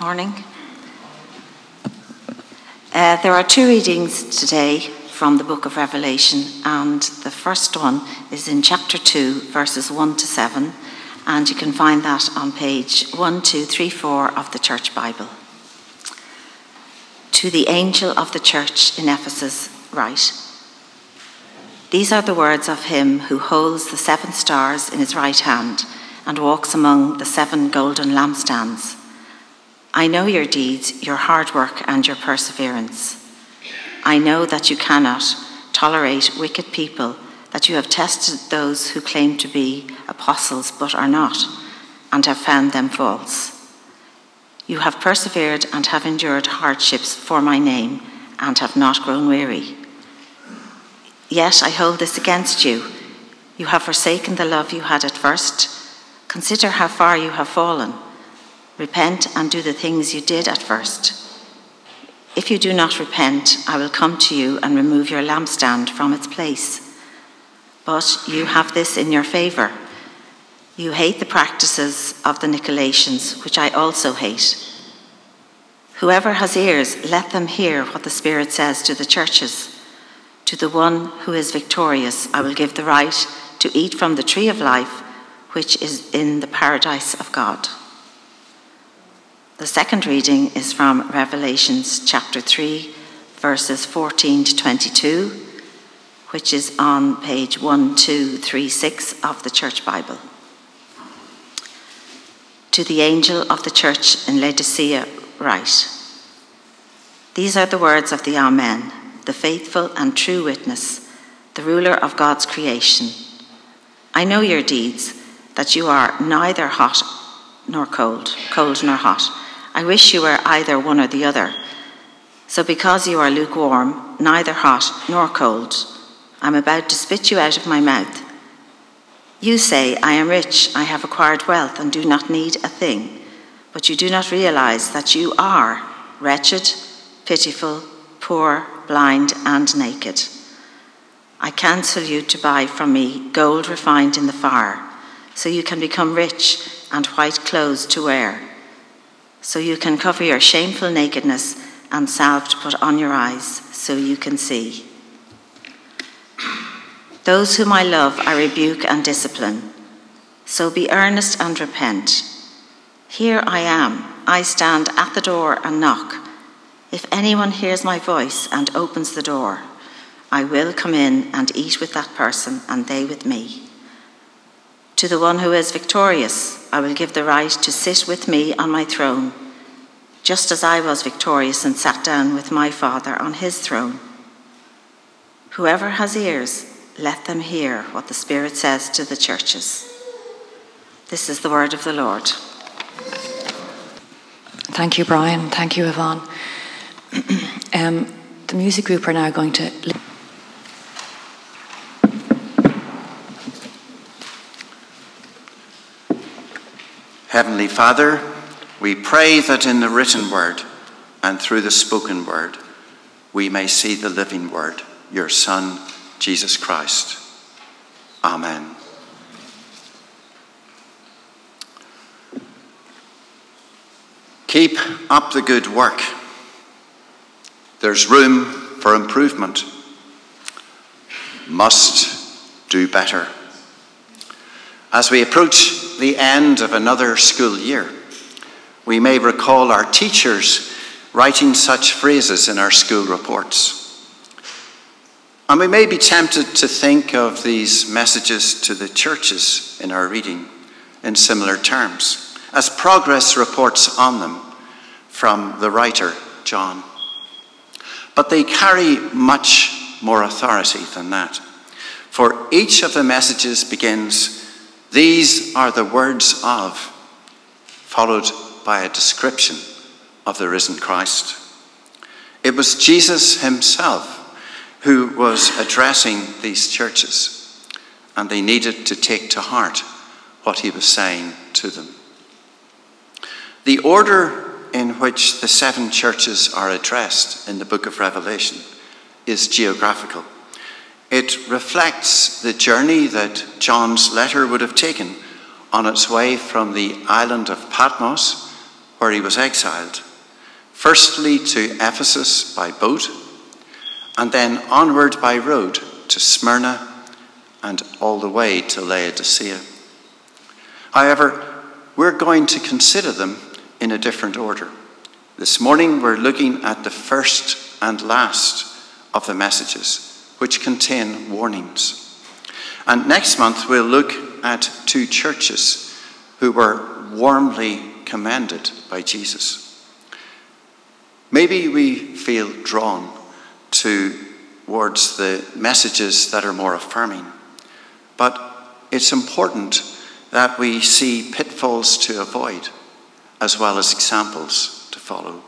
Morning. There are two readings today from the book of Revelation, and the first one is in chapter 2, verses 1 to 7, and you can find that on page 1234 of the Church Bible. To the angel of the church in Ephesus write, "These are the words of him who holds the seven stars in his right hand and walks among the seven golden lampstands. I know your deeds, your hard work, and your perseverance. I know that you cannot tolerate wicked people, that you have tested those who claim to be apostles but are not, and have found them false. You have persevered and have endured hardships for my name, and have not grown weary. Yet I hold this against you. You have forsaken the love you had at first. Consider how far you have fallen. Repent and do the things you did at first. If you do not repent, I will come to you and remove your lampstand from its place. But you have this in your favor. You hate the practices of the Nicolaitans, which I also hate. Whoever has ears, let them hear what the Spirit says to the churches. To the one who is victorious, I will give the right to eat from the tree of life, which is in the paradise of God." The second reading is from Revelation chapter 3, verses 14 to 22, which is on page 1236 of the Church Bible. To the angel of the church in Laodicea write, "These are the words of the Amen, the faithful and true witness, the ruler of God's creation. I know your deeds, that you are neither hot nor cold, cold nor hot. I wish you were either one or the other. So because you are lukewarm, neither hot nor cold, I'm about to spit you out of my mouth. You say, I am rich, I have acquired wealth and do not need a thing. But you do not realize that you are wretched, pitiful, poor, blind, and naked. I counsel you to buy from me gold refined in the fire, so you can become rich, and white clothes to wear, so you can cover your shameful nakedness, and salve to put on your eyes, so you can see. Those whom I love I rebuke and discipline, so be earnest and repent. Here I am, I stand at the door and knock. If anyone hears my voice and opens the door, I will come in and eat with that person, and they with me. To the one who is victorious, I will give the right to sit with me on my throne, just as I was victorious and sat down with my Father on his throne. Whoever has ears, let them hear what the Spirit says to the churches." This is the word of the Lord. Thank you, Brian. Thank you, Yvonne. The music group are now going to... Heavenly Father, we pray that in the written word and through the spoken word, we may see the living word, your Son, Jesus Christ. Amen. Keep up the good work. There's room for improvement. Must do better. As we approach the end of another school year, we may recall our teachers writing such phrases in our school reports. And we may be tempted to think of these messages to the churches in our reading in similar terms, as progress reports on them from the writer, John. But they carry much more authority than that, for each of the messages begins, "These are the words of," followed by a description of the risen Christ. It was Jesus himself who was addressing these churches, and they needed to take to heart what he was saying to them. The order in which the seven churches are addressed in the book of Revelation is geographical. It reflects the journey that John's letter would have taken on its way from the island of Patmos, where he was exiled, firstly to Ephesus by boat, and then onward by road to Smyrna and all the way to Laodicea. However, we're going to consider them in a different order. This morning we're looking at the first and last of the messages, which contain warnings. And next month we'll look at two churches who were warmly commended by Jesus. Maybe we feel drawn towards the messages that are more affirming, but it's important that we see pitfalls to avoid as well as examples to follow.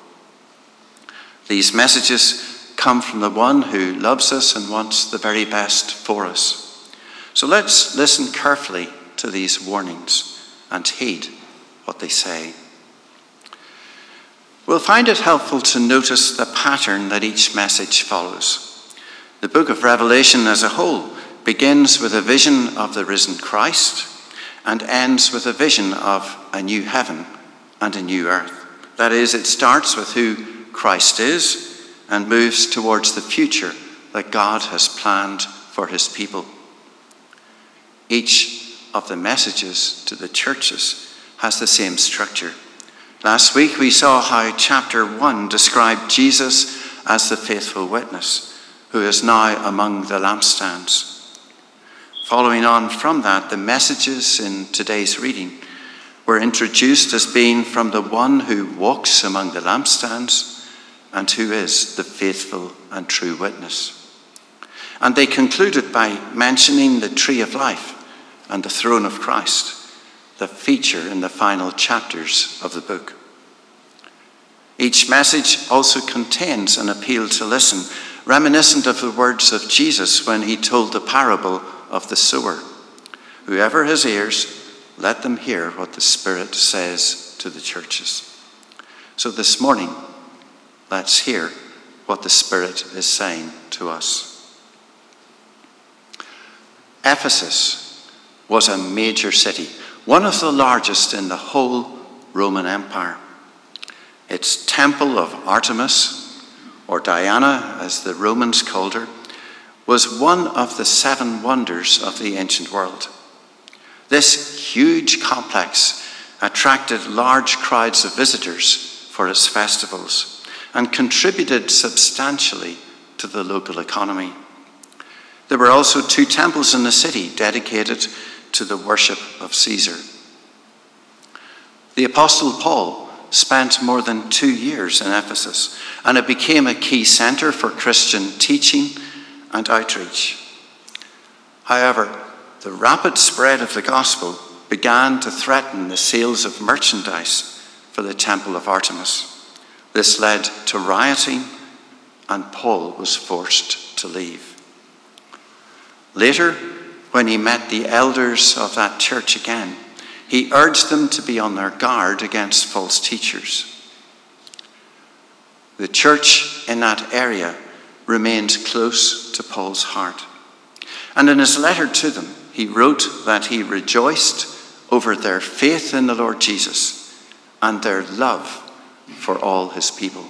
These messages come from the one who loves us and wants the very best for us. So let's listen carefully to these warnings and heed what they say. We'll find it helpful to notice the pattern that each message follows. The book of Revelation as a whole begins with a vision of the risen Christ and ends with a vision of a new heaven and a new earth. That is, it starts with who Christ is and moves towards the future that God has planned for his people. Each of the messages to the churches has the same structure. Last week we saw how chapter 1 described Jesus as the faithful witness who is now among the lampstands. Following on from that, the messages in today's reading were introduced as being from the one who walks among the lampstands and who is the faithful and true witness. And they concluded by mentioning the tree of life and the throne of Christ, the feature in the final chapters of the book. Each message also contains an appeal to listen, reminiscent of the words of Jesus when he told the parable of the sower. Whoever has ears, let them hear what the Spirit says to the churches. So this morning, let's hear what the Spirit is saying to us. Ephesus was a major city, one of the largest in the whole Roman Empire. Its temple of Artemis, or Diana as the Romans called her, was one of the 7 wonders of the ancient world. This huge complex attracted large crowds of visitors for its festivals and contributed substantially to the local economy. There were also 2 temples in the city dedicated to the worship of Caesar. The Apostle Paul spent more than 2 years in Ephesus, and it became a key center for Christian teaching and outreach. However, the rapid spread of the gospel began to threaten the sales of merchandise for the temple of Artemis. This led to rioting, and Paul was forced to leave. Later, when he met the elders of that church again, he urged them to be on their guard against false teachers. The church in that area remained close to Paul's heart. And in his letter to them, he wrote that he rejoiced over their faith in the Lord Jesus and their love for all his people.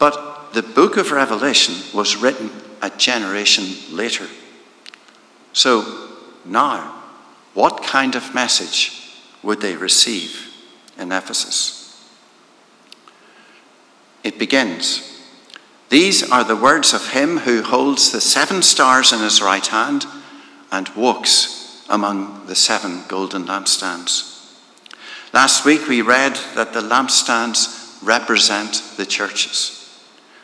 But the book of Revelation was written a generation later. So now, what kind of message would they receive in Ephesus? It begins, "These are the words of him who holds the 7 stars in his right hand and walks among the 7 golden lampstands." Last week we read that the lampstands represent the churches.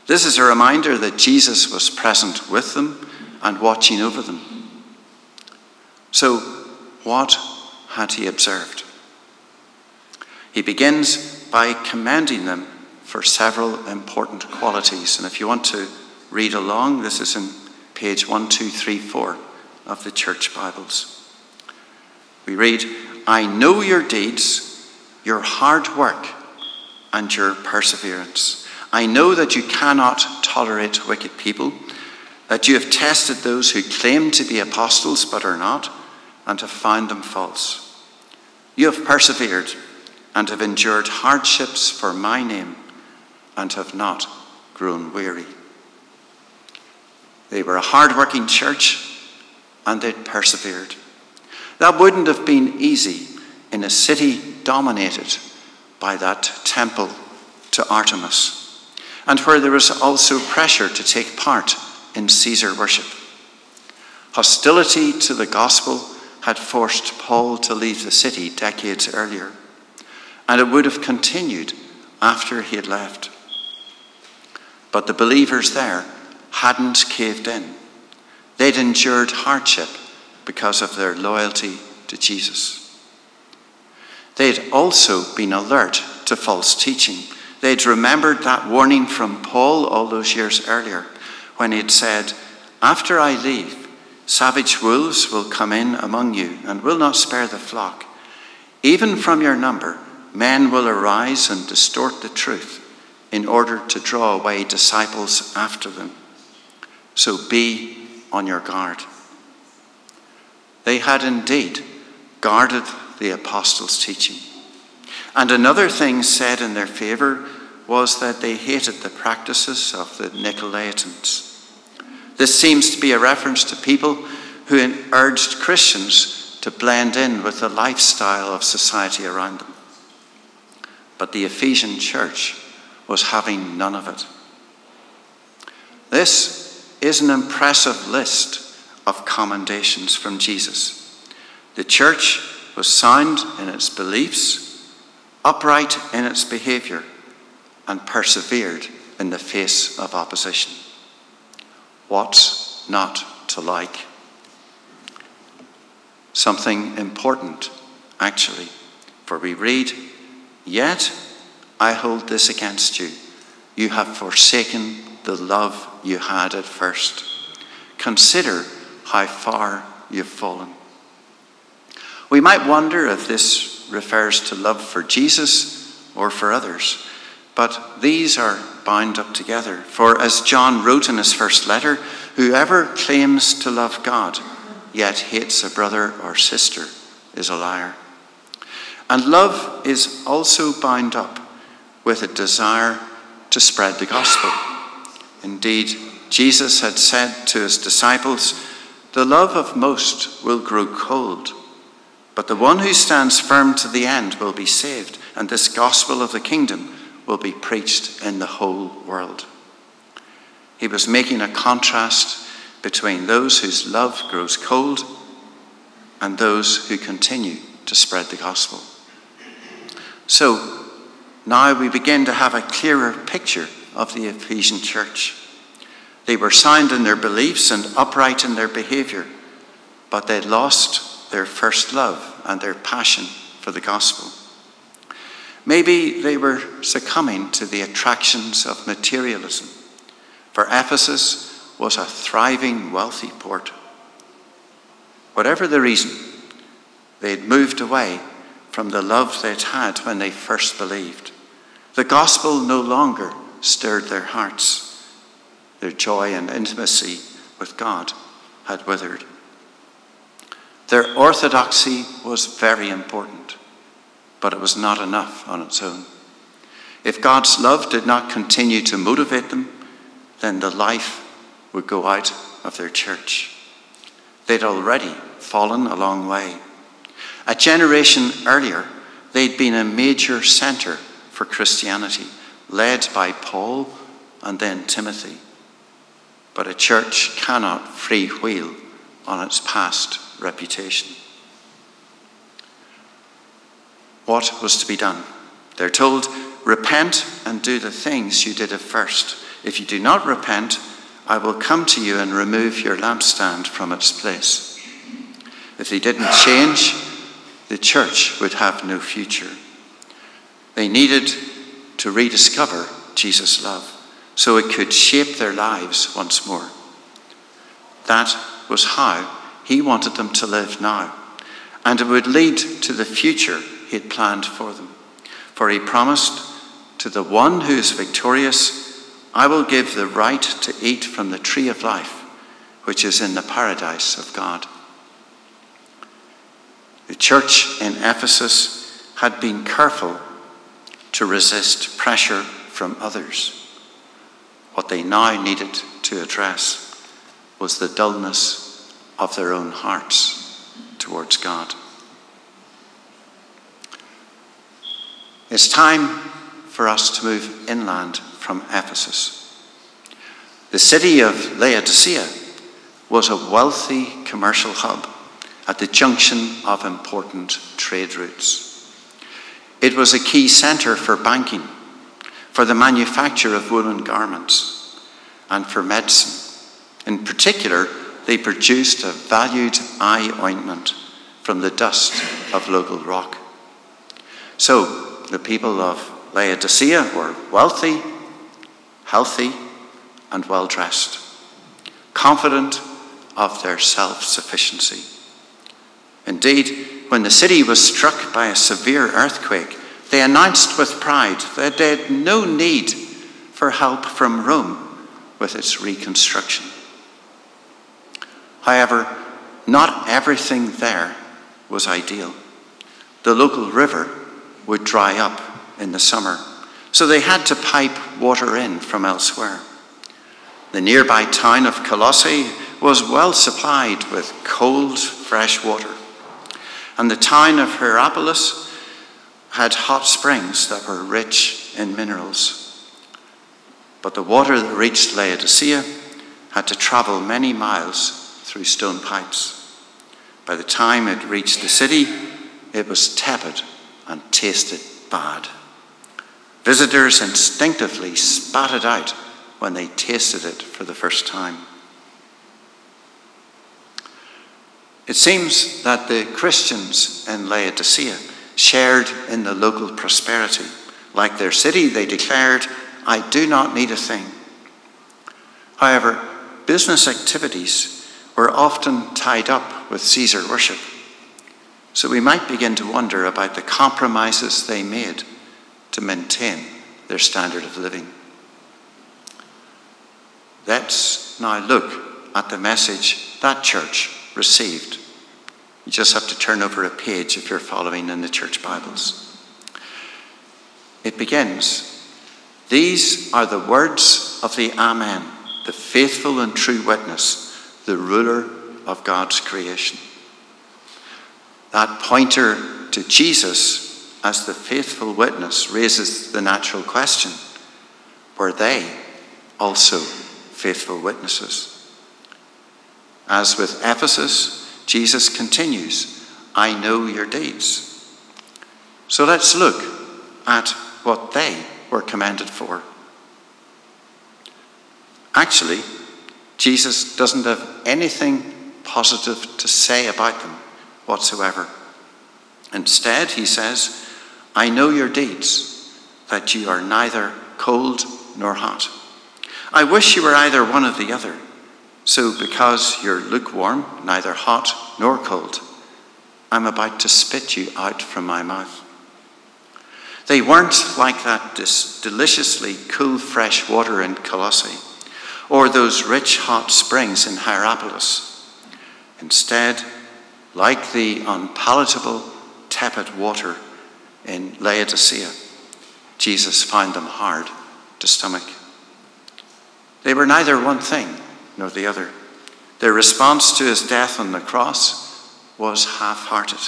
This is a reminder that Jesus was present with them and watching over them. So, what had he observed? He begins by commending them for several important qualities. And if you want to read along, this is in page 1234 of the Church Bibles. We read, "I know your deeds, your hard work, and your perseverance. I know that you cannot tolerate wicked people, that you have tested those who claim to be apostles but are not, and have found them false. You have persevered and have endured hardships for my name, and have not grown weary. They were a hard-working church, and they'd persevered. That wouldn't have been easy in a city dominated by that temple to Artemis, and where there was also pressure to take part in Caesar worship. Hostility to the gospel had forced Paul to leave the city decades earlier, and it would have continued after he had left. But the believers there hadn't caved in. They'd endured hardship because of their loyalty to Jesus. They'd also been alert to false teaching. They'd remembered that warning from Paul all those years earlier, when he'd said, "After I leave, savage wolves will come in among you and will not spare the flock. Even from your number, men will arise and distort the truth in order to draw away disciples after them. So be on your guard." They had indeed guarded the apostles' teaching. And another thing said in their favor was that they hated the practices of the Nicolaitans. This seems to be a reference to people who urged Christians to blend in with the lifestyle of society around them. But the Ephesian church was having none of it. This is an impressive list of commendations from Jesus. The church was sound in its beliefs, upright in its behavior, and persevered in the face of opposition. What's not to like? Something important, actually, for we read, "Yet I hold this against you. You have forsaken the love you had at first. Consider how far you've fallen." We might wonder if this refers to love for Jesus or for others, but these are bound up together. For as John wrote in his first letter, whoever claims to love God yet hates a brother or sister is a liar. And love is also bound up with a desire to spread the gospel. Indeed, Jesus had said to his disciples, "The love of most will grow cold, but the one who stands firm to the end will be saved, and this gospel of the kingdom will be preached in the whole world." He was making a contrast between those whose love grows cold and those who continue to spread the gospel. So now we begin to have a clearer picture of the Ephesian church. They were sound in their beliefs and upright in their behavior, but they lost their first love and their passion for the gospel. Maybe they were succumbing to the attractions of materialism, for Ephesus was a thriving, wealthy port. Whatever the reason, they had moved away from the love they'd had when they first believed. The gospel no longer stirred their hearts. Their joy and intimacy with God had withered. Their orthodoxy was very important, but it was not enough on its own. If God's love did not continue to motivate them, then the life would go out of their church. They'd already fallen a long way. A generation earlier, they'd been a major center for Christianity, led by Paul and then Timothy. But a church cannot freewheel on its past reputation. What was to be done? They're told, "Repent and do the things you did at first. If you do not repent, I will come to you and remove your lampstand from its place." If they didn't change, the church would have no future. They needed to rediscover Jesus' love, so it could shape their lives once more. That was how he wanted them to live now, and it would lead to the future he had planned for them. For he promised, "To the one who is victorious, I will give the right to eat from the tree of life, which is in the paradise of God." The church in Ephesus had been careful to resist pressure from others. What they now needed to address was the dullness of their own hearts towards God. It's time for us to move inland from Ephesus. The city of Laodicea was a wealthy commercial hub at the junction of important trade routes. It was a key centre for banking, for the manufacture of woolen garments, and for medicine. In particular, they produced a valued eye ointment from the dust of local rock. So, the people of Laodicea were wealthy, healthy, and well-dressed, confident of their self-sufficiency. Indeed, when the city was struck by a severe earthquake, they announced with pride that they had no need for help from Rome with its reconstruction. However, not everything there was ideal. The local river would dry up in the summer, so they had to pipe water in from elsewhere. The nearby town of Colossae was well supplied with cold, fresh water, and the town of Hierapolis had hot springs that were rich in minerals. But the water that reached Laodicea had to travel many miles through stone pipes. By the time it reached the city, it was tepid and tasted bad. Visitors instinctively spat it out when they tasted it for the first time. It seems that the Christians in Laodicea shared in the local prosperity. Like their city, they declared, "I do not need a thing." However, business activities were often tied up with Caesar worship. So we might begin to wonder about the compromises they made to maintain their standard of living. Let's now look at the message that church received. You just have to turn over a page if you're following in the church Bibles. It begins, "These are the words of the Amen, the faithful and true witness, the ruler of God's creation." That pointer to Jesus as the faithful witness raises the natural question, were they also faithful witnesses? As with Ephesus, Jesus continues, "I know your deeds." So let's look at what they were commended for. Actually, Jesus doesn't have anything positive to say about them whatsoever. Instead, he says, "I know your deeds, that you are neither cold nor hot. I wish you were either one or the other. So because you're lukewarm, neither hot nor cold, I'm about to spit you out from my mouth." They weren't like that deliciously cool fresh water in Colossae, or those rich hot springs in Hierapolis. Instead, like the unpalatable tepid water in Laodicea, Jesus found them hard to stomach. They were neither one thing nor the other. Their response to his death on the cross was half-hearted.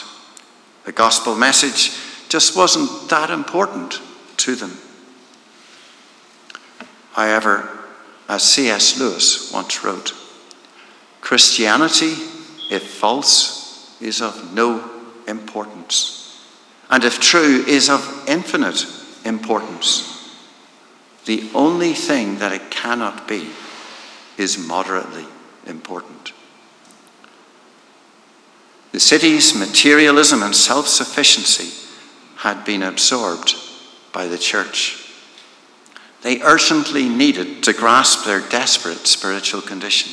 The gospel message just wasn't that important to them. However, as C.S. Lewis once wrote, "Christianity, if false, is of no importance, and if true, is of infinite importance. The only thing that it cannot be is moderately important." The city's materialism and self-sufficiency had been absorbed by the church. They urgently needed to grasp their desperate spiritual condition.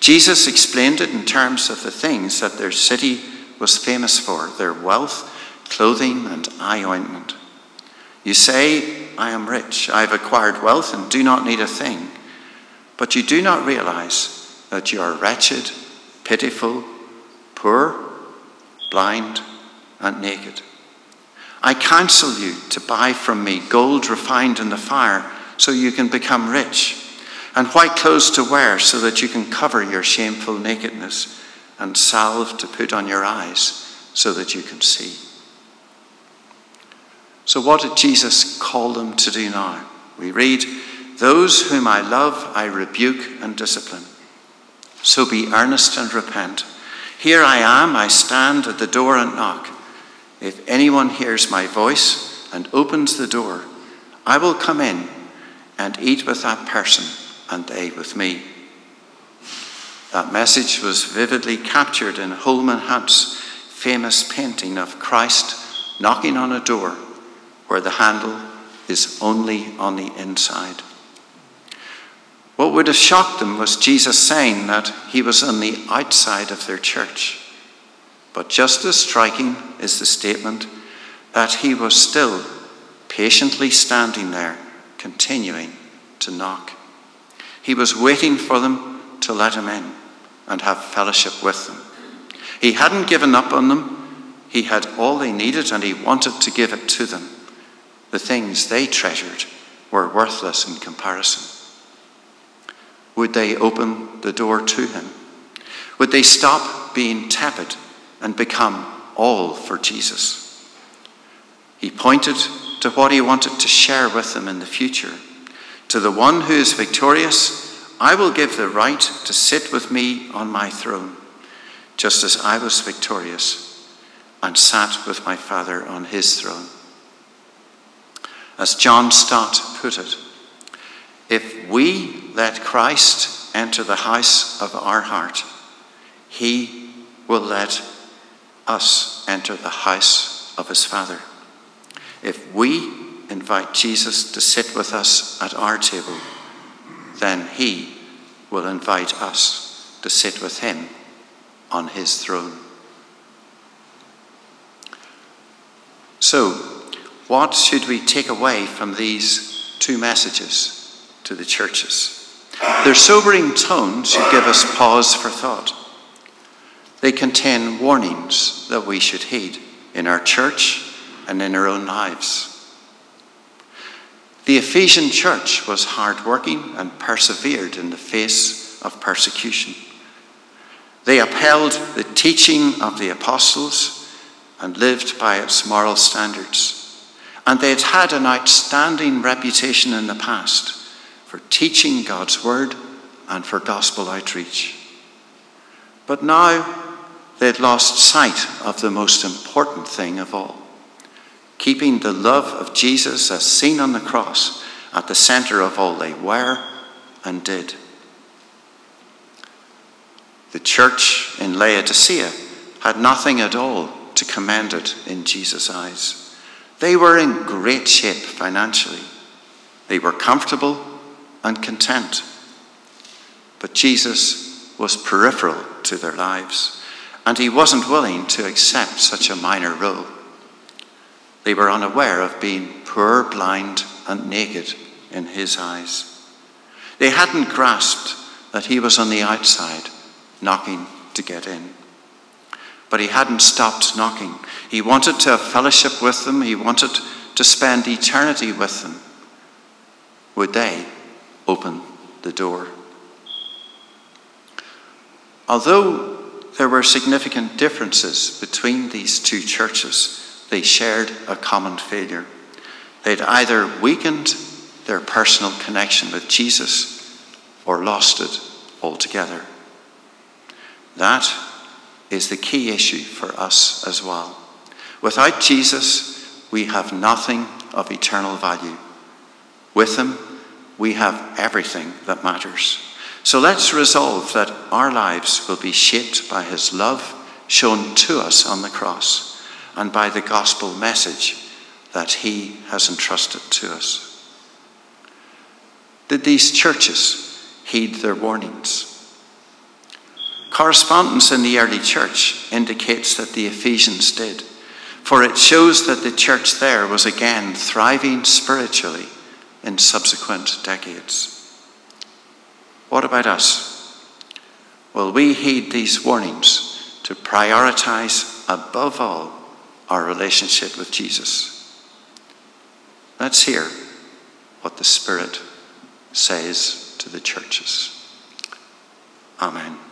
Jesus explained it in terms of the things that their city was famous for, their wealth, clothing, and eye ointment. "You say, 'I am rich, I have acquired wealth and do not need a thing,' but you do not realize that you are wretched, pitiful, poor, blind, and naked. I counsel you to buy from me gold refined in the fire so you can become rich, and white clothes to wear so that you can cover your shameful nakedness, and salve to put on your eyes so that you can see. So what did Jesus call them to do now? We read, "Those whom I love, I rebuke and discipline. So be earnest and repent. Here I am, I stand at the door and knock. If anyone hears my voice and opens the door, I will come in and eat with that person and they with me." That message was vividly captured in Holman Hunt's famous painting of Christ knocking on a door where the handle is only on the inside. What would have shocked them was Jesus saying that he was on the outside of their church. But just as striking is the statement that he was still patiently standing there, continuing to knock. He was waiting for them to let him in and have fellowship with them. He hadn't given up on them. He had all they needed and he wanted to give it to them. The things they treasured were worthless in comparison. Would they open the door to him? Would they stop being tepid and become all for Jesus? He pointed to what he wanted to share with them in the future. To the one who is victorious, I will give the right to sit with me on my throne, just as I was victorious and sat with my Father on his throne. As John Stott put it, if we let Christ enter the house of our heart, he will let us enter the house of his Father. If we invite Jesus to sit with us at our table, then he will invite us to sit with him on his throne. So, what should we take away from these two messages to the churches? Their sobering tone should give us pause for thought. They contain warnings that we should heed in our church and in our own lives. The Ephesian church was hardworking and persevered in the face of persecution. They upheld the teaching of the apostles and lived by its moral standards. And they had had an outstanding reputation in the past for teaching God's word and for gospel outreach. But now they'd lost sight of the most important thing of all, keeping the love of Jesus as seen on the cross at the center of all they were and did. The church in Laodicea had nothing at all to commend it in Jesus' eyes. They were in great shape financially. They were comfortable and content. But Jesus was peripheral to their lives, and he wasn't willing to accept such a minor role. They were unaware of being poor, blind, and naked in his eyes. They hadn't grasped that he was on the outside, knocking to get in. But he hadn't stopped knocking. He wanted to have fellowship with them. He wanted to spend eternity with them. Would they open the door? Although there were significant differences between these two churches, they shared a common failure. They'd either weakened their personal connection with Jesus or lost it altogether. That is the key issue for us as well. Without Jesus, we have nothing of eternal value. With him, we have everything that matters. So let's resolve that our lives will be shaped by his love shown to us on the cross and by the gospel message that he has entrusted to us. Did these churches heed their warnings? Correspondence in the early church indicates that the Ephesians did, for it shows that the church there was again thriving spiritually in subsequent decades. What about us? Will we heed these warnings to prioritize above all our relationship with Jesus. Let's hear what the Spirit says to the churches. Amen.